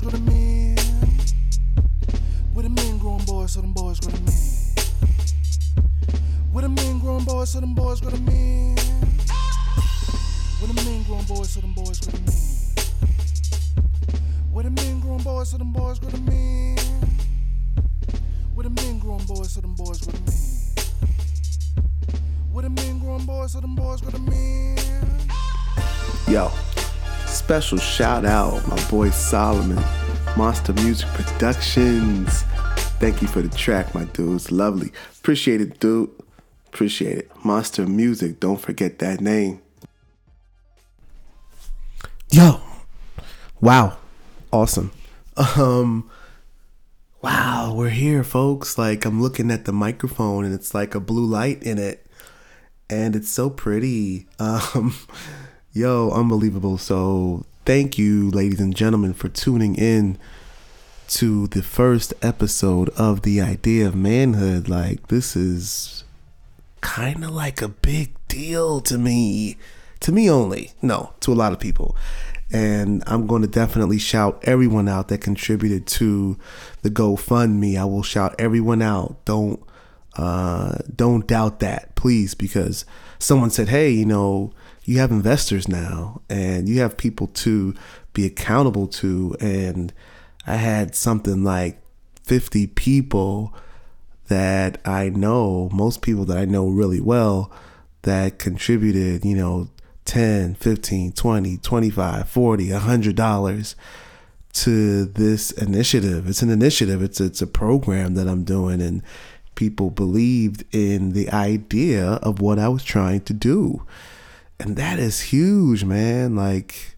boys grow to men. With the men growing boys, so them boys grow to men. With the men growing boys, so them boys grow to men. With the men growing boys, so them boys grow to men. With the men growing boys, so them boys grow to men. With the men growing boys, so them boys grow to men. With the men growing boys, so them boys grow to men. Yo. Special shout out my boy Solomon, Monster Music Productions. Thank you for the track, my dudes. Lovely. Appreciate it, dude. Appreciate it. Monster Music, don't forget that name. Yo. Wow. Awesome. Wow, we're here, folks. Like, I'm looking at the microphone and it's like a blue light in it. And it's so pretty. Yo, unbelievable. So thank you, ladies and gentlemen, for tuning in to the first episode of The Idea of Manhood. Like, this is kind of like a big deal to me. To me only. No, to a lot of people. And I'm going to definitely shout everyone out that contributed to the GoFundMe. I will shout everyone out. Don't doubt that, please, because someone said, hey, you know, you have investors now and you have people to be accountable to. And I had something like 50 people that I know, most people that I know really well, that contributed, you know, 10, 15, 20, 25, 40, $100 to this initiative. It's an initiative. It's a program that I'm doing, and people believed in the idea of what I was trying to do. And that is huge, man. Like,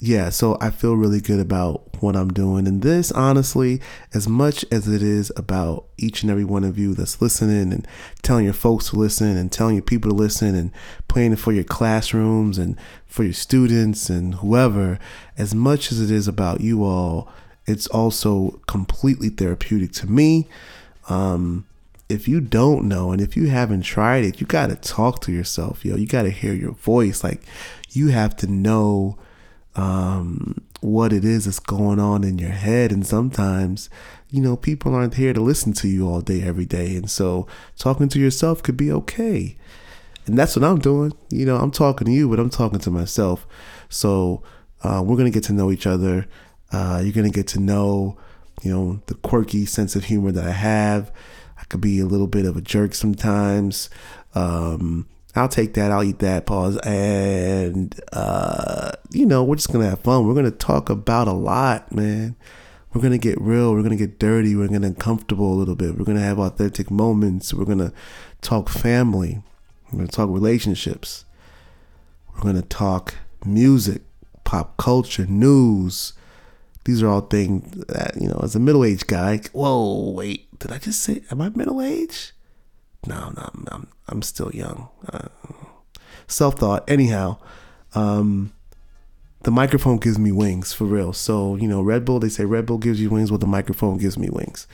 yeah, so I feel really good about what I'm doing. And this, honestly, as much as it is about each and every one of you that's listening and telling your folks to listen and telling your people to listen and playing it for your classrooms and for your students and whoever, as much as it is about you all, it's also completely therapeutic to me. If you don't know, and if you haven't tried it, you got to talk to yourself, yo. You got to hear your voice. Like, you have to know what it is that's going on in your head. And sometimes, you know, people aren't here to listen to you all day, every day. And so talking to yourself could be okay. And that's what I'm doing. You know, I'm talking to you, but I'm talking to myself. So we're going to get to know each other. You're going to get to know, you know, the quirky sense of humor that I have. I could be a little bit of a jerk sometimes. I'll take that. I'll eat that. Pause. And, you know, we're just going to have fun. We're going to talk about a lot, man. We're going to get real. We're going to get dirty. We're going to get uncomfortable a little bit. We're going to have authentic moments. We're going to talk family. We're going to talk relationships. We're going to talk music, pop culture, news. These are all things that, you know, as a middle-aged guy, whoa, wait. Did I just say, am I middle-aged? No, I'm still young. Self-thought. Anyhow, the microphone gives me wings, for real. So, you know, Red Bull, they say Red Bull gives you wings. Well, the microphone gives me wings.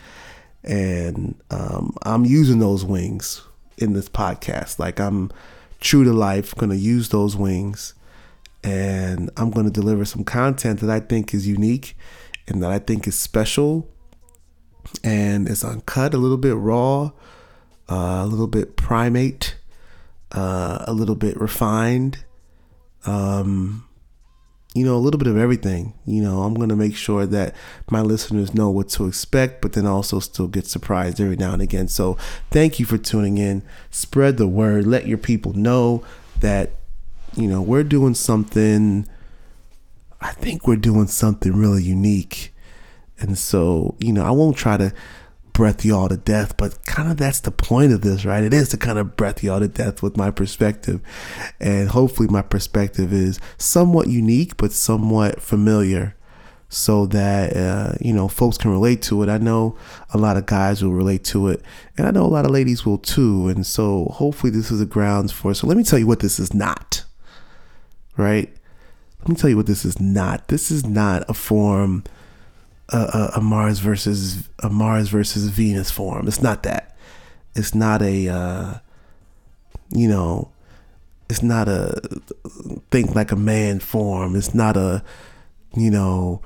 And I'm using those wings in this podcast. Like, I'm true to life, going to use those wings. And I'm going to deliver some content that I think is unique and that I think is special. And it's uncut, a little bit raw, a little bit primate, a little bit refined, you know, a little bit of everything. You know, I'm going to make sure that my listeners know what to expect, but then also still get surprised every now and again. So thank you for tuning in. Spread the word. Let your people know that, you know, we're doing something. I think we're doing something really unique. And so, you know, I won't try to breath y'all to death, but kind of that's the point of this, right? It is to kind of breath y'all to death with my perspective. And hopefully my perspective is somewhat unique, but somewhat familiar so that, you know, folks can relate to it. I know a lot of guys will relate to it, and I know a lot of ladies will too. And so hopefully this is the grounds for it. So let me tell you what this is not, right? Let me tell you what this is not. This is not a form a Mars versus Venus form. It's not that. It's not a you know, it's not a think like a man form. It's not a, you know,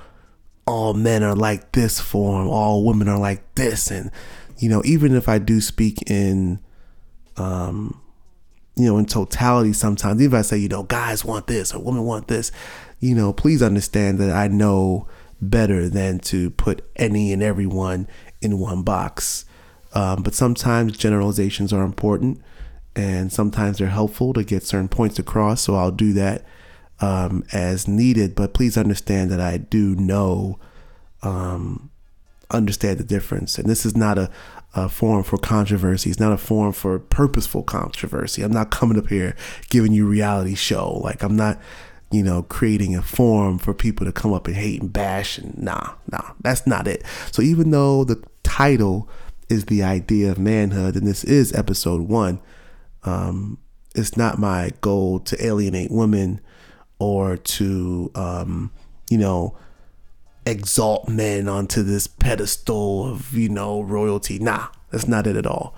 all men are like this form, all women are like this. And, you know, even if I do speak in, you know, in totality sometimes, even if I say, you know, guys want this or women want this, you know, please understand that I know better than to put any and everyone in one box. But sometimes generalizations are important and sometimes they're helpful to get certain points across. So I'll do that as needed. But please understand that I do know, understand the difference. And this is not a forum for controversy. It's not a forum for purposeful controversy. I'm not coming up here giving you reality show. Like, I'm not, you know, creating a forum for people to come up and hate and bash. And nah, that's not it. So even though the title is The Idea of Manhood, and this is episode 1, it's not my goal to alienate women or to, you know, exalt men onto this pedestal of, you know, royalty. Nah, that's not it at all.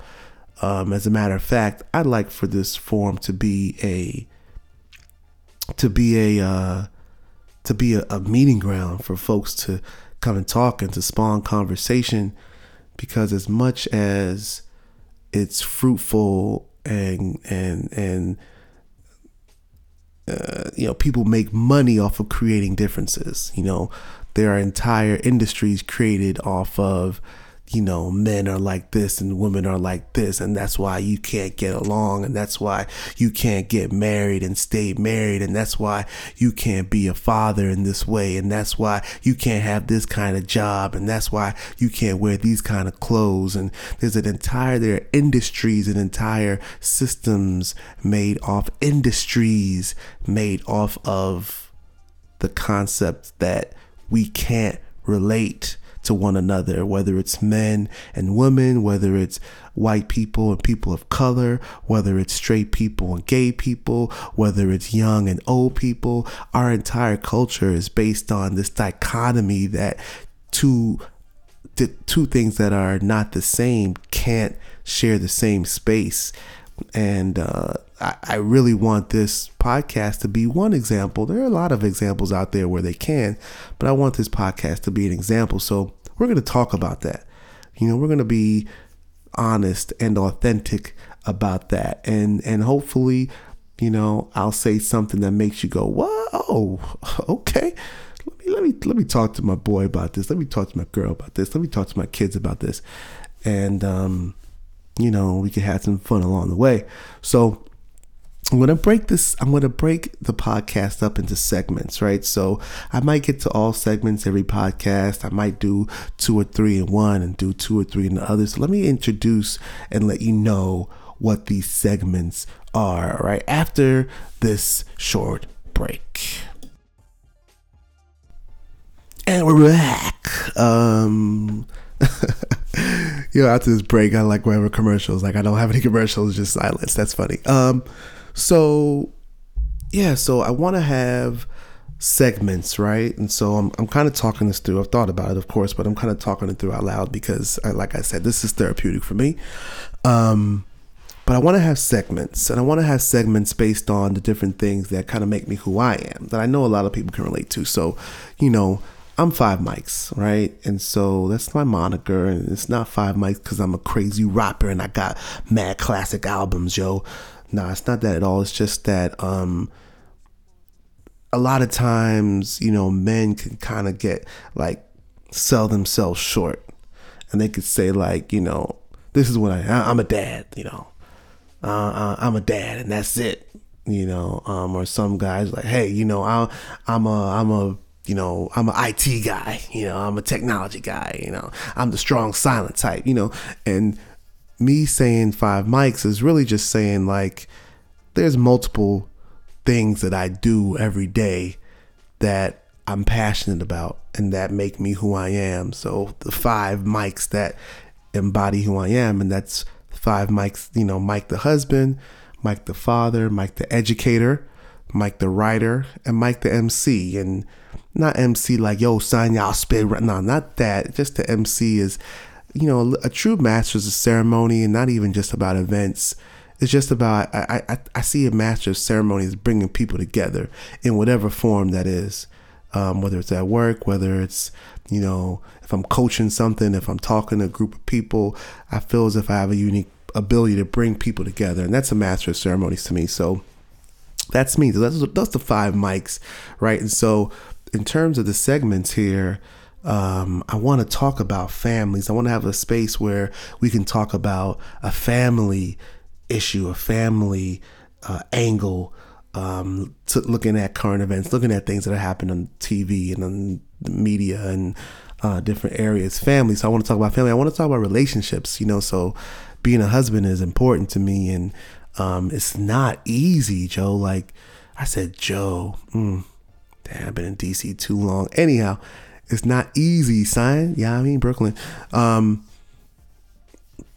As a matter of fact, I'd like for this forum to be a meeting ground for folks to come and talk and to spawn conversation, because as much as it's fruitful and you know, people make money off of creating differences. You know, there are entire industries created off of, you know, men are like this and women are like this, and that's why you can't get along, and that's why you can't get married and stay married, and that's why you can't be a father in this way, and that's why you can't have this kind of job, and that's why you can't wear these kind of clothes. And there are industries and entire systems made off industries, made off of the concept that we can't relate to one another, whether it's men and women, whether it's white people and people of color, whether it's straight people and gay people, whether it's young and old people. Our entire culture is based on this dichotomy that two things that are not the same can't share the same space. And I really want this podcast to be one example. There are a lot of examples out there where they can, but I want this podcast to be an example. So we're going to talk about that. You know, we're going to be honest and authentic about that. And hopefully, you know, I'll say something that makes you go, whoa, okay. Let me talk to my boy about this. Let me talk to my girl about this. Let me talk to my kids about this. And, you know, we could have some fun along the way. So I'm going to break the podcast up into segments, right? So I might get to all segments every podcast. I might do 2 or 3 in one and do 2 or 3 in the other. So let me introduce and let you know what these segments are right after this short break. And we're back. You know, after this break, I like whatever commercials. Like, I don't have any commercials, just silence. That's funny. So I want to have segments, right? And so I'm kind of talking this through. I've thought about it, of course, but I'm kind of talking it through out loud because, like I said, this is therapeutic for me. But I want to have segments, and I want to have segments based on the different things that kind of make me who I am, that I know a lot of people can relate to. So, you know, I'm Five Mikes, right? And so that's my moniker, and it's not Five Mikes because I'm a crazy rapper and I got mad classic albums, yo. Nah, it's not that at all. It's just that a lot of times, you know, men can kind of get, like, sell themselves short, and they could say, like, you know, this is what I'm a dad, you know. I'm a dad, and that's it, you know. Or some guys like, hey, you know, I'm a you know, I'm an IT guy, you know, I'm a technology guy, you know, I'm the strong silent type, you know. And me saying Five Mikes is really just saying, like, there's multiple things that I do every day that I'm passionate about and that make me who I am. So the Five Mikes that embody who I am, and that's Five Mikes, you know, Mike the husband, Mike the father, Mike the educator, Mike the writer, and Mike the MC. And not MC like, yo, son, y'all spit right now. Not that. Just the MC is, you know, a true master's of ceremony, and not even just about events. It's just about, I see a master of ceremony as bringing people together in whatever form that is, whether it's at work, whether it's, You know, if I'm coaching something, if I'm talking to a group of people, I feel as if I have a unique ability to bring people together. And that's a master of ceremonies to me. So that's me. That's the five mics, right? And so in terms of the segments here, I want to talk about families. I want to have a space where we can talk about a family issue, a family angle, to looking at current events, looking at things that are happening on TV and on the media and different areas. Family. So I want to talk about family. I want to talk about relationships, you know, so being a husband is important to me. And it's not easy, Joe. Like I said, Joe, damn, I've been in DC too long. Anyhow, it's not easy, son. Yeah, I mean, Brooklyn.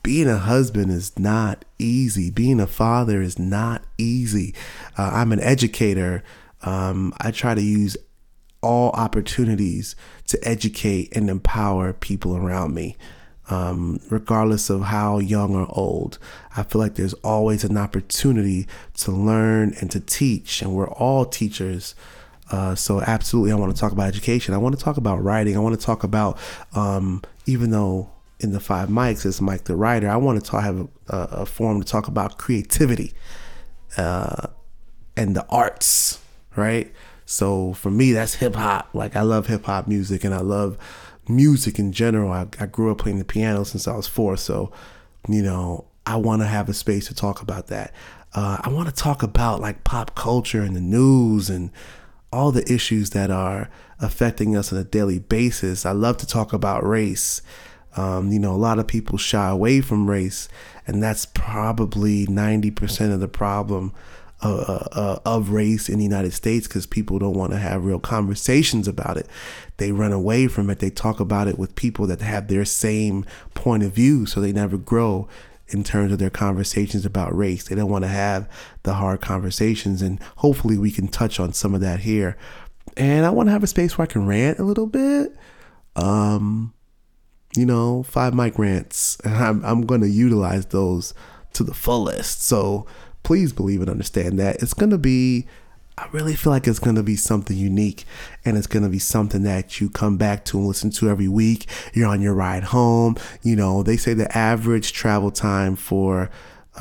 Being a husband is not easy. Being a father is not easy. I'm an educator. I try to use all opportunities to educate and empower people around me. Regardless of how young or old, I feel like there's always an opportunity to learn and to teach. And we're all teachers. So absolutely, I want to talk about education. I want to talk about writing. I want to talk about, even though in the five mics, it's Mike the Writer, I want to have a forum to talk about creativity and the arts, right? So for me, that's hip hop. Like I love hip hop music and I love music in general. I grew up playing the piano since I was 4. So, you know, I want to have a space to talk about that. I want to talk about like pop culture and the news and all the issues that are affecting us on a daily basis. I love to talk about race. You know, a lot of people shy away from race, and that's probably 90% of the problem of race in the United States, because people don't want to have real conversations about it. They run away from it. They talk about it with people that have their same point of view, so they never grow in terms of their conversations about race. They don't want to have the hard conversations, and hopefully we can touch on some of that here. And I want to have a space where I can rant a little bit. You know, five mic rants, and I'm going to utilize those to the fullest. So please believe and understand that it's going to be, I really feel like it's going to be something unique, and it's going to be something that you come back to and listen to every week. You're on your ride home. You know, they say the average travel time for, you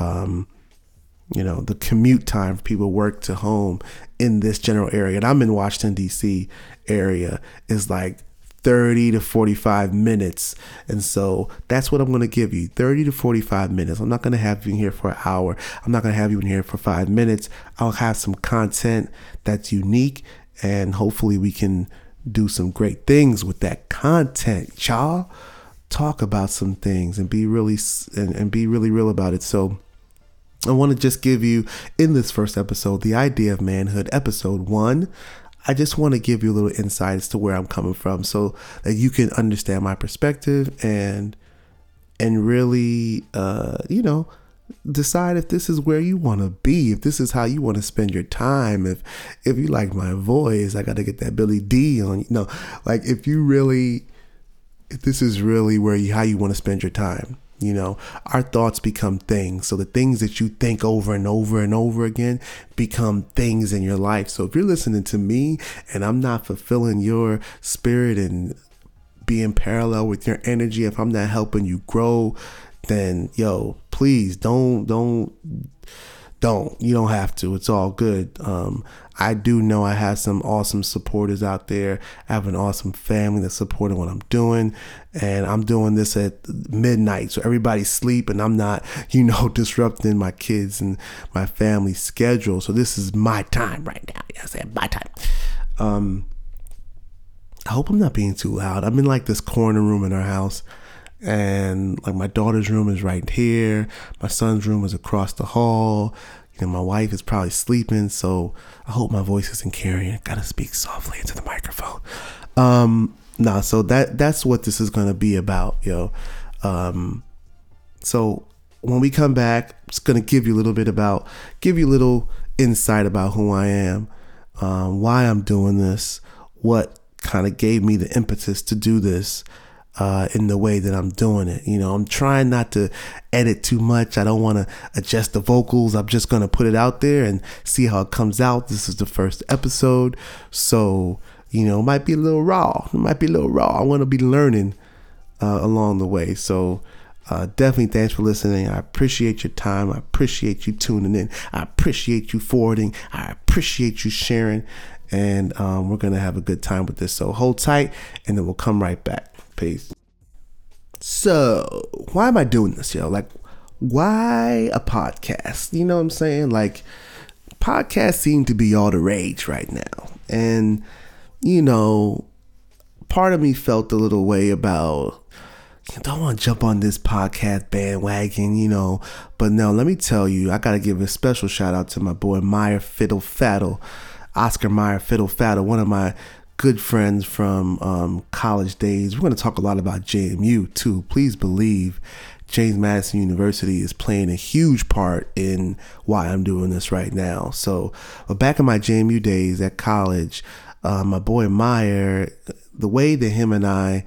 know, the commute time for people work to home in this general area, and I'm in Washington, D.C. area, is like 30 to 45 minutes. And so that's what I'm going to give you, 30 to 45 minutes. I'm not going to have you in here for an hour. I'm not going to have you in here for 5 minutes. I'll have some content that's unique, and hopefully we can do some great things with that content, y'all. Talk about some things and be really real about it. So I want to just give you, in this first episode, The Idea of Manhood, episode 1, I just want to give you a little insight as to where I'm coming from, so that you can understand my perspective and really, you know, decide if this is where you want to be, if this is how you want to spend your time, if you like my voice. I got to get that Billy D on, you know, like if this is really how you want to spend your time. You know, our thoughts become things. So the things that you think over and over and over again become things in your life. So if you're listening to me and I'm not fulfilling your spirit and being parallel with your energy, if I'm not helping you grow, then yo, please don't. You don't have to. It's all good. I do know I have some awesome supporters out there. I have an awesome family that's supporting what I'm doing, and I'm doing this at midnight, so everybody's asleep, and I'm not, you know, disrupting my kids and my family's schedule. So this is my time right now. Yes, I said my time. I hope I'm not being too loud. I'm in like this corner room in our house, and like my daughter's room is right here. My son's room is across the hall. You know, my wife is probably sleeping, so I hope my voice isn't carrying. I gotta speak softly into the microphone. So that's what this is gonna be about, yo. So when we come back, it's gonna give you a little insight about who I am, why I'm doing this, what kind of gave me the impetus to do this, in the way that I'm doing it. You know, I'm trying not to edit too much. I don't want to adjust the vocals. I'm just going to put it out there and see how it comes out. This is the first episode. So, you know, it might be a little raw. It might be a little raw. I want to be learning along the way. So definitely thanks for listening. I appreciate your time. I appreciate you tuning in. I appreciate you forwarding. I appreciate you sharing. And we're going to have a good time with this. So hold tight and then we'll come right back. Peace. So why am I doing this, yo? Like, why a podcast? You know what I'm saying? Like, podcasts seem to be all the rage right now. And, you know, part of me felt a little way about, I don't want to jump on this podcast bandwagon, you know. But no, let me tell you, I got to give a special shout out to my boy Meyer Fiddle Faddle. Oscar Meyer Fiddle Faddle, one of my good friends from college days. We're going to talk a lot about JMU too. Please believe James Madison University is playing a huge part in why I'm doing this right now. So back in my JMU days at college, my boy Meyer, the way that him and I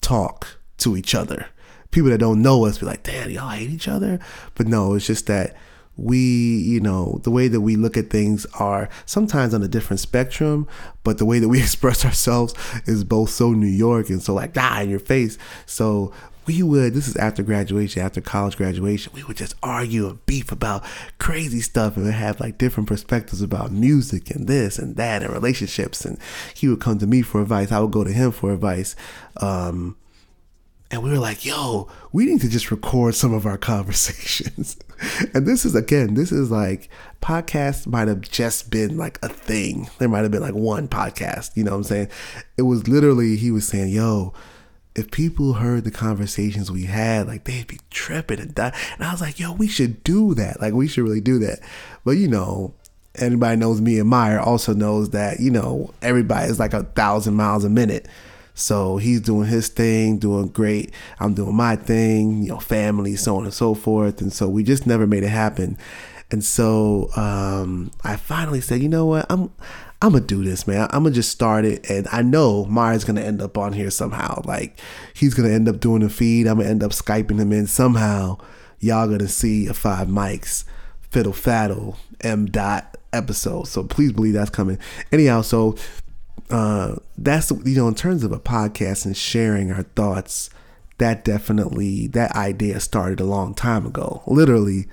talk to each other, people that don't know us be like, damn, y'all hate each other. But no, it's just that we, you know, the way that we look at things are sometimes on a different spectrum, but the way that we express ourselves is both so New York and so like, in your face. So we would, this is after graduation, after college graduation, we would just argue and beef about crazy stuff and have like different perspectives about music and this and that and relationships. And he would come to me for advice. I would go to him for advice. And we were like, yo, we need to just record some of our conversations. And this is like, podcasts might have just been like a thing. There might have been like one podcast, you know what I'm saying? It was literally, he was saying, yo, if people heard the conversations we had, like they'd be tripping and dying. And I was like, yo, we should do that. Like we should really do that. But you know, anybody knows me and Meyer also knows that, you know, everybody is like 1,000 miles a minute. So he's doing his thing, doing great. I'm doing my thing, you know, family, so on and so forth. And so we just never made it happen. And so I finally said, you know what, I'm going to do this, man. I'm going to just start it. And I know Meyer's going to end up on here somehow. Like he's going to end up doing the feed. I'm going to end up Skyping him in somehow. Y'all going to see a Five Mikes Fiddle Faddle M. episode. So please believe that's coming. Anyhow, so that's, you know, in terms of a podcast and sharing our thoughts, that idea started a long time ago, literally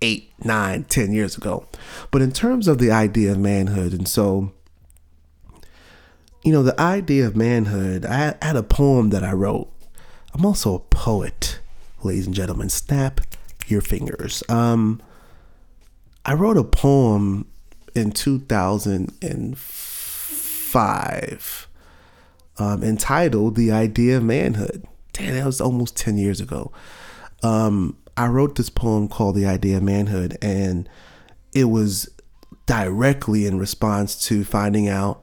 8, 9, 10 years ago. But in terms of the idea of manhood, and so, you know, the idea of manhood, I had a poem that I wrote. I'm also a poet, ladies and gentlemen, snap your fingers. I wrote a poem in 2005, entitled The Idea of Manhood. Damn, that was almost 10 years ago. I wrote this poem called The Idea of Manhood, and it was directly in response to finding out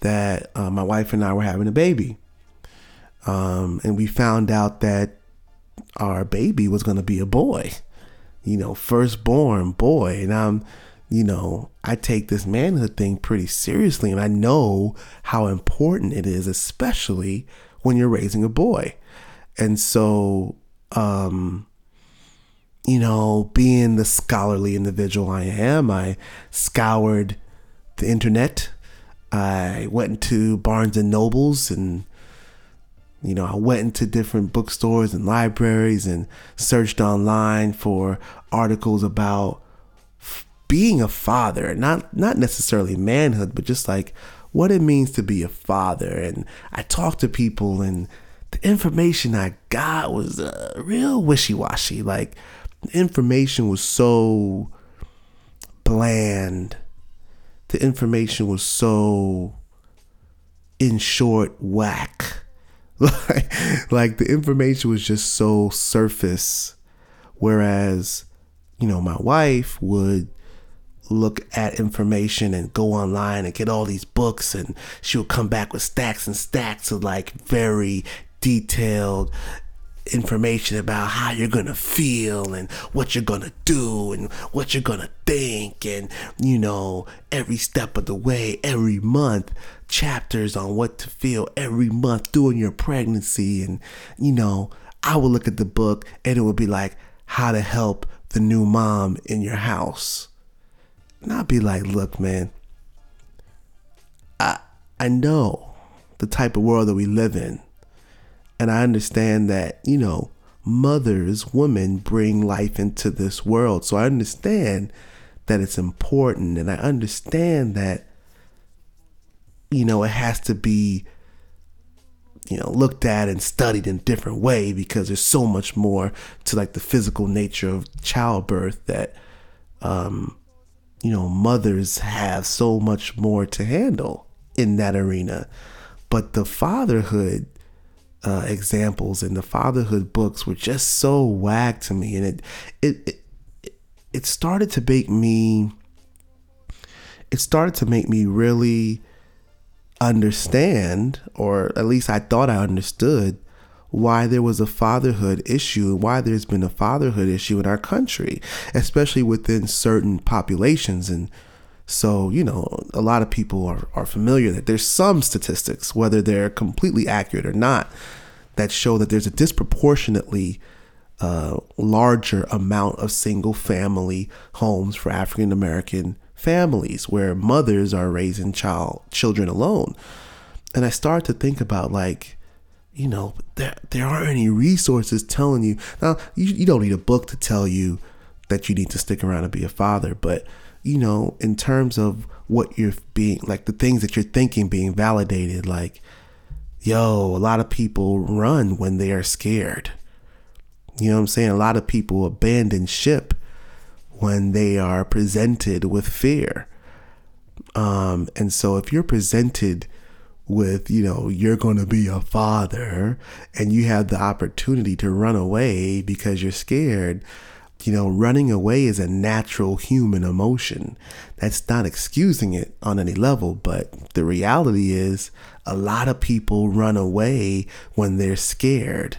that my wife and I were having a baby. And we found out that our baby was going to be a boy, you know, firstborn boy. And I'm, you know, I take this manhood thing pretty seriously, and I know how important it is, especially when you're raising a boy. And so, you know, being the scholarly individual I am, I scoured the internet. I went to Barnes and Nobles, and, you know, I went into different bookstores and libraries and searched online for articles about being a father, not necessarily manhood, but just like what it means to be a father. And I talked to people, and the information I got was real wishy-washy. Like the information was so bland. The information was so, in short, whack. like the information was just so surface. Whereas, you know, my wife would look at information and go online and get all these books, and she'll come back with stacks and stacks of like very detailed information about how you're gonna feel and what you're gonna do and what you're gonna think, and, you know, every step of the way, every month, chapters on what to feel every month during your pregnancy. And, you know, I would look at the book and it would be like how to help the new mom in your house. And I'd be like, look, man, I I know the type of world that we live in. And I understand that, you know, mothers, women bring life into this world. So I understand that it's important. And I understand that, you know, it has to be, you know, looked at and studied in a different way, because there's so much more to like the physical nature of childbirth that, you know, mothers have so much more to handle in that arena. But the fatherhood examples and the fatherhood books were just so whack to me. And it started to make me, really understand, or at least I thought I understood, why there was a fatherhood issue, why there's been a fatherhood issue in our country, especially within certain populations. And so, you know, a lot of people are familiar that there's some statistics, whether they're completely accurate or not, that show that there's a disproportionately larger amount of single family homes for African American families, where mothers are raising children alone. And I started to think about, like, you know, there aren't any resources telling you. Now, you don't need a book to tell you that you need to stick around and be a father. But, you know, in terms of what you're being, like the things that you're thinking being validated, like, yo, a lot of people run when they are scared. You know what I'm saying? A lot of people abandon ship when they are presented with fear. And so if you're presented with, you know, you're going to be a father and you have the opportunity to run away because you're scared, you know, running away is a natural human emotion. That's not excusing it on any level, but the reality is a lot of people run away when they're scared,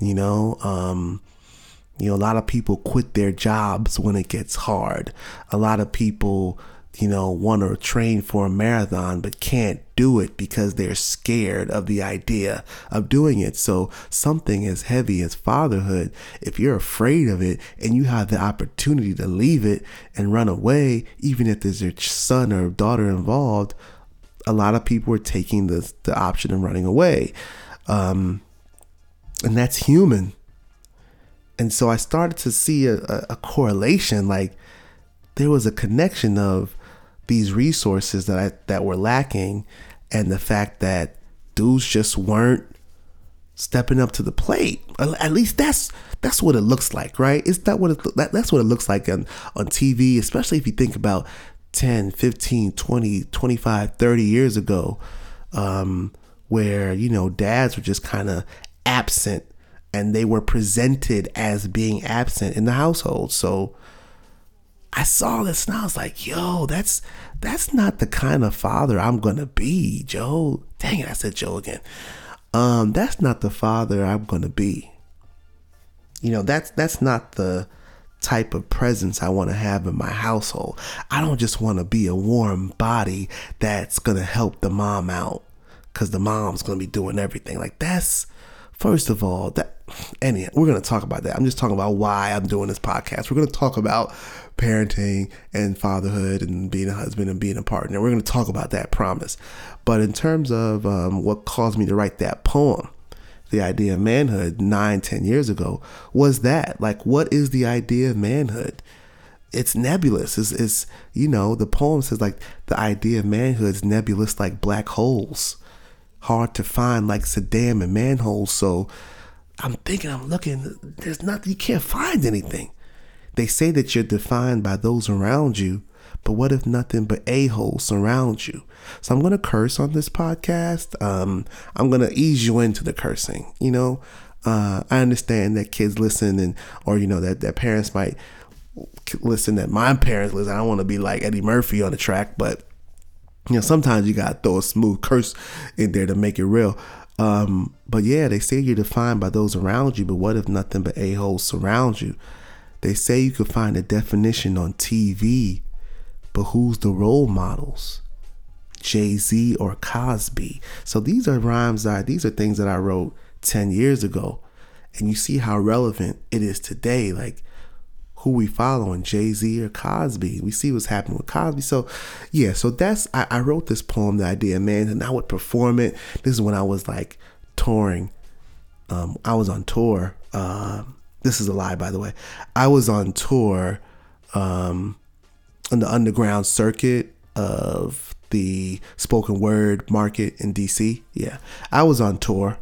you know, a lot of people quit their jobs when it gets hard. A lot of people, you know, want to train for a marathon, but can't do it because they're scared of the idea of doing it. So something as heavy as fatherhood, if you're afraid of it and you have the opportunity to leave it and run away, even if there's your son or daughter involved, a lot of people are taking the option of running away. And that's human. And so I started to see a correlation, like there was a connection of these resources that were lacking, and the fact that dudes just weren't stepping up to the plate. At least that's what it looks like, right? Is that what that's what it looks like on TV, especially if you think about 10, 15, 20, 25, 30 years ago, where, you know, dads were just kind of absent and they were presented as being absent in the household. So I saw this and I was like, yo, that's not the kind of father I'm going to be, Joe. Dang it, I said Joe again. That's not the father I'm going to be. You know, that's not the type of presence I want to have in my household. I don't just want to be a warm body that's going to help the mom out because the mom's going to be doing everything. Like, that's, first of all, we're going to talk about that. I'm just talking about why I'm doing this podcast. We're going to talk about parenting and fatherhood and being a husband and being a partner. We're going to talk about that, promise. But in terms of what caused me to write that poem, The Idea of Manhood, 9-10 years ago, was that, like, what is the idea of manhood? It's nebulous. It's you know, the poem says, like, the idea of manhood is nebulous like black holes, hard to find like Saddam and manholes. So I'm thinking, I'm looking, there's nothing, you can't find anything. They say that you're defined by those around you, but what if nothing but a-holes surround you? So I'm going to curse on this podcast. I'm going to ease you into the cursing, you know. I understand that kids listen, and, or, you know, that parents might listen, that my parents listen. I don't want to be like Eddie Murphy on the track, but, you know, sometimes you got to throw a smooth curse in there to make it real. But yeah, they say you're defined by those around you, but what if nothing but a-holes surround you? They say you could find a definition on TV, but who's the role models? Jay-Z or Cosby? So these are rhymes these are things that I wrote 10 years ago. And you see how relevant it is today. Like, who we following, Jay-Z or Cosby. We see what's happening with Cosby. So yeah, so that's, I wrote this poem, The Idea of Manhood, and I would perform it. This is when I was like touring. I was on tour. This is a lie, by the way. I was on tour on the underground circuit of the spoken word market in DC. Yeah, I was on tour.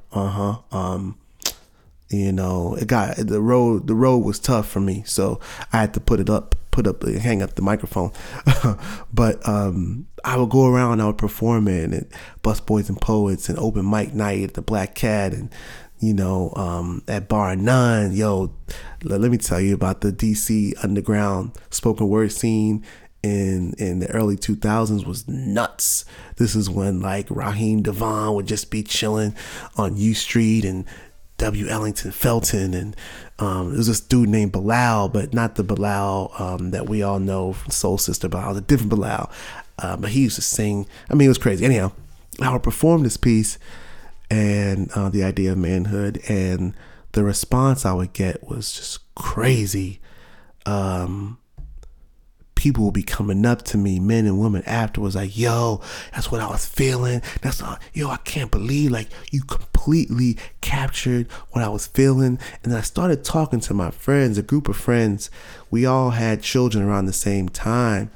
You know, it got, the road was tough for me, so I had to hang up the microphone. But I would go around, I would perform it at Bus Boys and Poets and open mic night at the Black Cat, and you know, at Bar Nine. Yo, let me tell you about the DC underground spoken word scene in the early 2000s was nuts. This is when like Raheem Devon would just be chilling on U Street, and W. Ellington Felton, and there was this dude named Bilal, but not the Bilal that we all know from Soul Sister Bilal, a different Bilal. But he used to sing. I mean, it was crazy. Anyhow, I would perform this piece and The Idea of Manhood, and the response I would get was just crazy. People would be coming up to me, men and women, afterwards, like, yo, that's what I was feeling. I can't believe, like, you completely captured what I was feeling. And then I started talking to my friends, a group of friends. We all had children around the same time,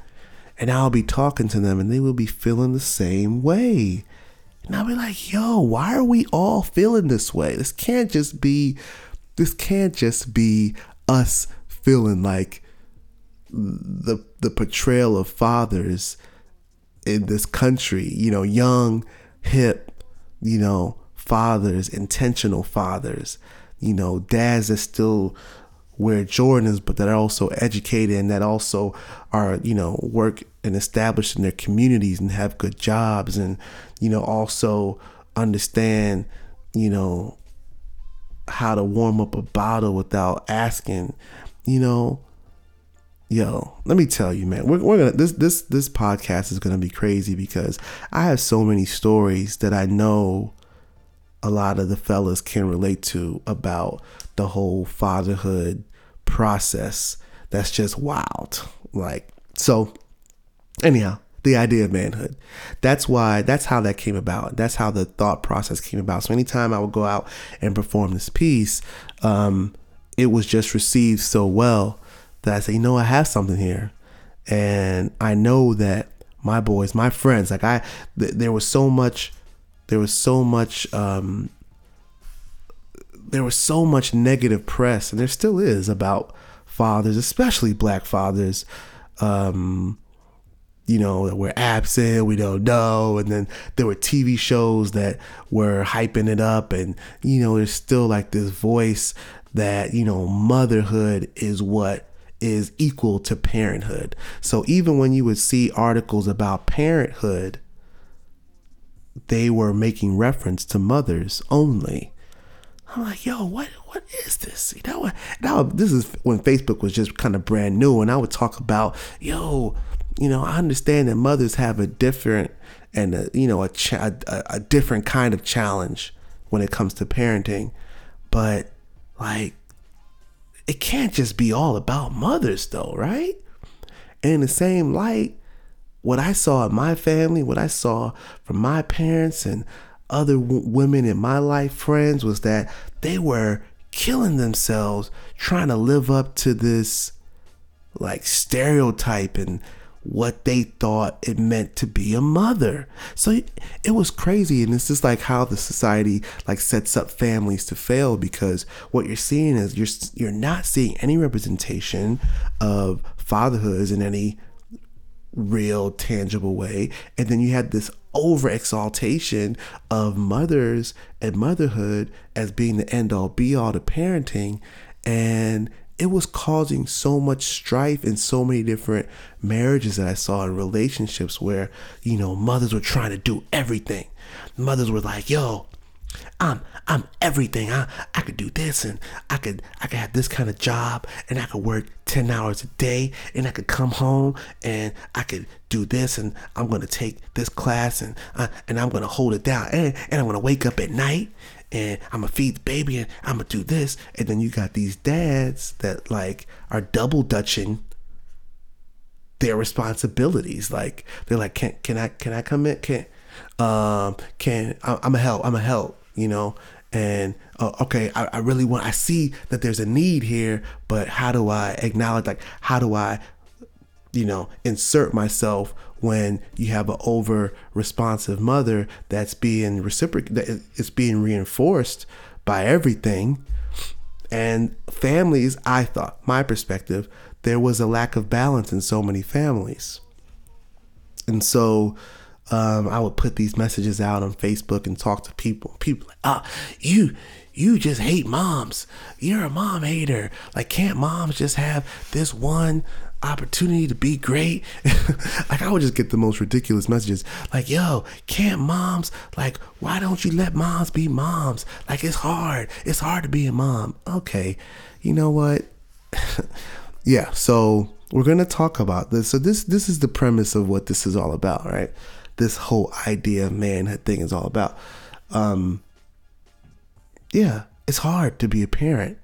and I'll be talking to them, and they will be feeling the same way. And I'll be like, yo, why are we all feeling this way? This can't just be us feeling like the portrayal of fathers in this country, you know, young, hip, you know, fathers, intentional fathers, you know, dads that still wear Jordans, but that are also educated and that also are, you know, work and established in their communities and have good jobs, and, you know, also understand, you know, how to warm up a bottle without asking, you know. Yo, let me tell you, man, we're gonna, this podcast is gonna be crazy, because I have so many stories that I know a lot of the fellas can relate to about the whole fatherhood process. That's just wild. Like, so anyhow, The Idea of Manhood. That's how that came about. That's how the thought process came about. So anytime I would go out and perform this piece, it was just received so well that I say, you know, I have something here. And I know that my boys, my friends, like there was so much negative press, and there still is, about fathers, especially black fathers, you know, that we're absent, we don't know. And then there were TV shows that were hyping it up, and, you know, there's still like this voice that, you know, motherhood is what is equal to parenthood. So even when you would see articles about parenthood, they were making reference to mothers only. I'm like, yo, what is this? You know, now this is when Facebook was just kind of brand new, and I would talk about, yo, you know, I understand that mothers have a different and a different kind of challenge when it comes to parenting, but like, it can't just be all about mothers though, right? And in the same light, what I saw in my family, what I saw from my parents and other women in my life, friends, was that they were killing themselves trying to live up to this like stereotype and what they thought it meant to be a mother. So it was crazy. And it's just like how the society like sets up families to fail, because what you're seeing is you're not seeing any representation of fatherhoods in any real tangible way. And then you had this over exaltation of mothers and motherhood as being the end all be all to parenting. And it was causing so much strife in so many different marriages that I saw, in relationships where, you know, mothers were trying to do everything. Mothers were like, yo, I'm everything. I could do this, and I could have this kind of job, and I could work 10 hours a day, and I could come home and I could do this, and I'm going to take this class, and I'm going to hold it down, and I'm going to wake up at night, and I'm gonna feed the baby and I'm gonna do this. And then you got these dads that like are double dutching their responsibilities. Like they're like, can I come in? I'm a help, you know? And okay, I really want, I see that there's a need here, but how do I acknowledge, like, how do I, you know, insert myself when you have an over responsive mother that's being reciprocated, it's being reinforced by everything. And families, I thought, my perspective, there was a lack of balance in so many families. And so I would put these messages out on Facebook and talk to people. People like, you just hate moms. You're a mom hater. Like, can't moms just have this one opportunity to be great? Like, I would just get the most ridiculous messages. Like, yo, can't moms, like, why don't you let moms be moms? Like, it's hard. It's hard to be a mom. Okay. You know what? Yeah. So we're going to talk about this. So this is the premise of what this is all about, right? This whole idea of manhood thing is all about. Yeah, it's hard to be a parent.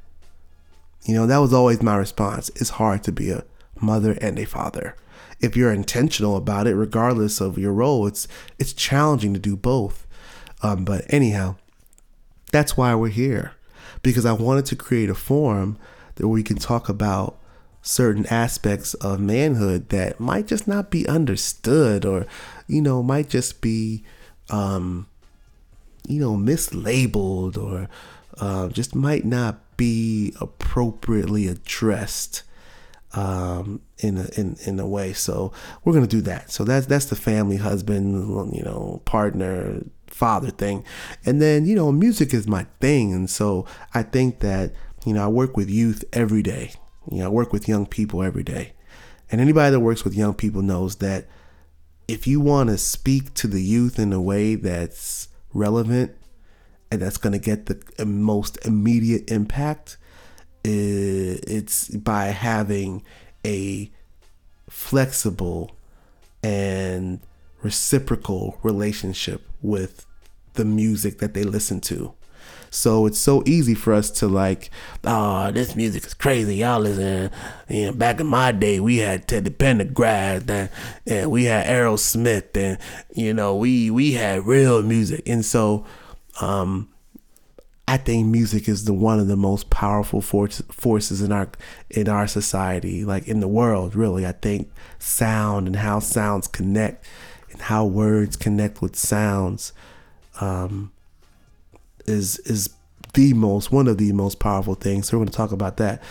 You know, that was always my response. It's hard to be a mother and a father. If you're intentional about it, regardless of your role, it's challenging to do both. But anyhow, that's why we're here, because I wanted to create a forum that we can talk about certain aspects of manhood that might just not be understood, or, you know, might just be, you know, mislabeled, or just might not be appropriately addressed in a way. So we're gonna do that. So that's the family, husband, you know, partner, father thing. And then, you know, music is my thing, and so I think that, you know, I work with youth every day. You know, I work with young people every day, and anybody that works with young people knows that if you want to speak to the youth in a way that's relevant and that's going to get the most immediate impact, it's by having a flexible and reciprocal relationship with the music that they listen to. So it's so easy for us to like, oh, this music is crazy. Y'all listen, you know, back in my day, we had Teddy Pendergrass and we had Aerosmith, and, you know, we had real music. And so I think music is one of the most powerful forces in our society, like in the world, really. I think sound and how sounds connect and how words connect with sounds is one of the most powerful things. So we're going to talk about that.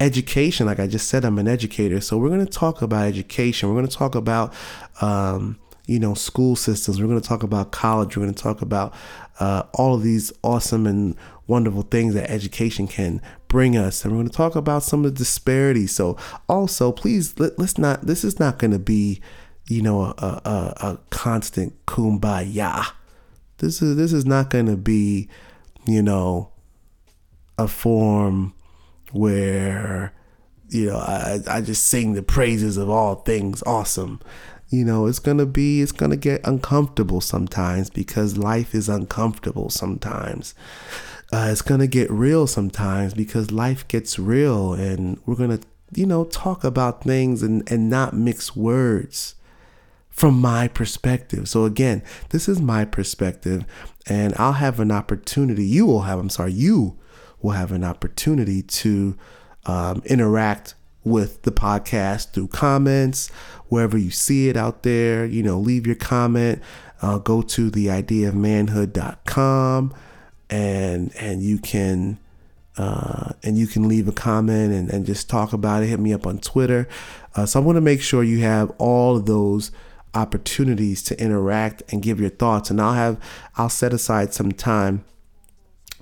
Education, like I just said, I'm an educator, so we're going to talk about education. We're going to talk about you know, school systems. We're going to talk about college. We're going to talk about all of these awesome and wonderful things that education can bring us, and we're going to talk about some of the disparities. So also, please, this is not going to be, you know, a constant kumbaya. This is not going to be, you know, a form where, you know, I just sing the praises of all things awesome. You know, it's going to get uncomfortable sometimes, because life is uncomfortable sometimes. It's going to get real sometimes, because life gets real, and we're going to, you know, talk about things and not mix words. From my perspective. So again, this is my perspective, and I'll have an opportunity. You will have an opportunity to interact with the podcast through comments, wherever you see it out there. You know, leave your comment. Go to theideaofmanhood.com, and you can. And you can leave a comment and just talk about it. Hit me up on Twitter. So I want to make sure you have all of those opportunities to interact and give your thoughts. And I'll set aside some time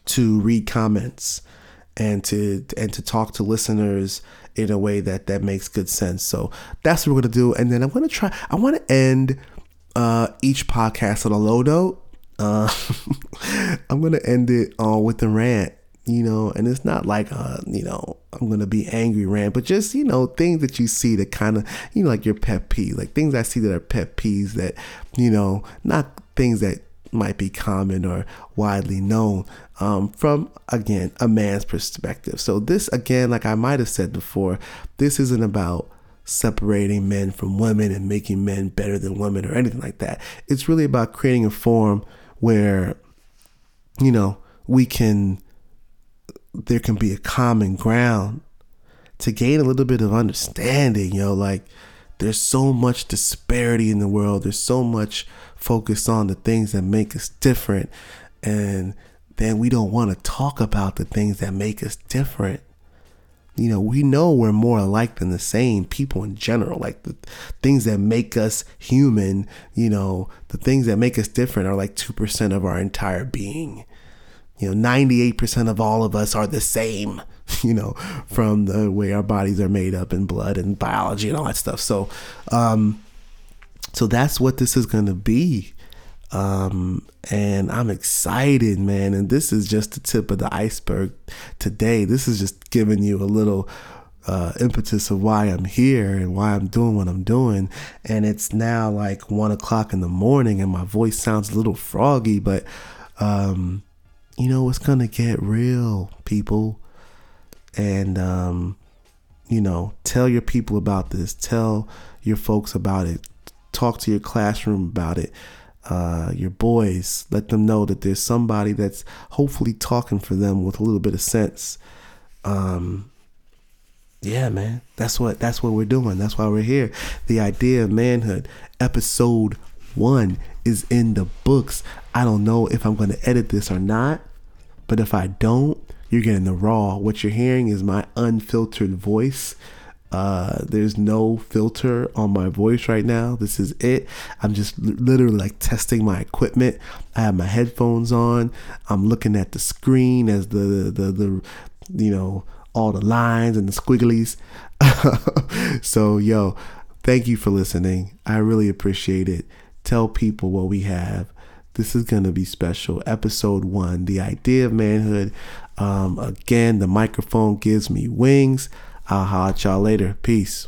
to read comments and to talk to listeners in a way that makes good sense. So that's what we're going to do. And then I want to end each podcast on a low note. I'm going to end it with a rant. You know, and it's not like you know, I'm gonna be angry rant, but just, you know, things that you see that kind of, you know, like your pet peeve, like things I see that are pet peeves that, you know, not things that might be common or widely known from, again, a man's perspective. So this, again, like I might have said before, this isn't about separating men from women and making men better than women or anything like that. It's really about creating a forum where, you know, there can be a common ground to gain a little bit of understanding, you know, like there's so much disparity in the world. There's so much focus on the things that make us different. And then we don't want to talk about the things that make us different. You know we're more alike than the same people in general. Like the things that make us human, you know, the things that make us different are like 2% of our entire being. You know, 98% of all of us are the same, you know, from the way our bodies are made up and blood and biology and all that stuff. So, so that's what this is going to be. And I'm excited, man. And this is just the tip of the iceberg today. This is just giving you a little impetus of why I'm here and why I'm doing what I'm doing. And it's now like 1 o'clock in the morning and my voice sounds a little froggy, but, you know, it's going to get real, people. And, you know, tell your people about this. Tell your folks about it. Talk to your classroom about it. Your boys, let them know that there's somebody that's hopefully talking for them with a little bit of sense. Yeah, man, that's what we're doing. That's why we're here. The Idea of Manhood, episode 1 is in the books. I don't know if I'm going to edit this or not, but if I don't, you're getting the raw. What you're hearing is my unfiltered voice. There's no filter on my voice right now. This is it. I'm just literally like testing my equipment. I have my headphones on. I'm looking at the screen as the you know, all the lines and the squigglies. So, yo, thank you for listening. I really appreciate it. Tell people what we have. This is going to be special. Episode 1, The Idea of Manhood. Again, the microphone gives me wings. I'll holler at y'all later. Peace.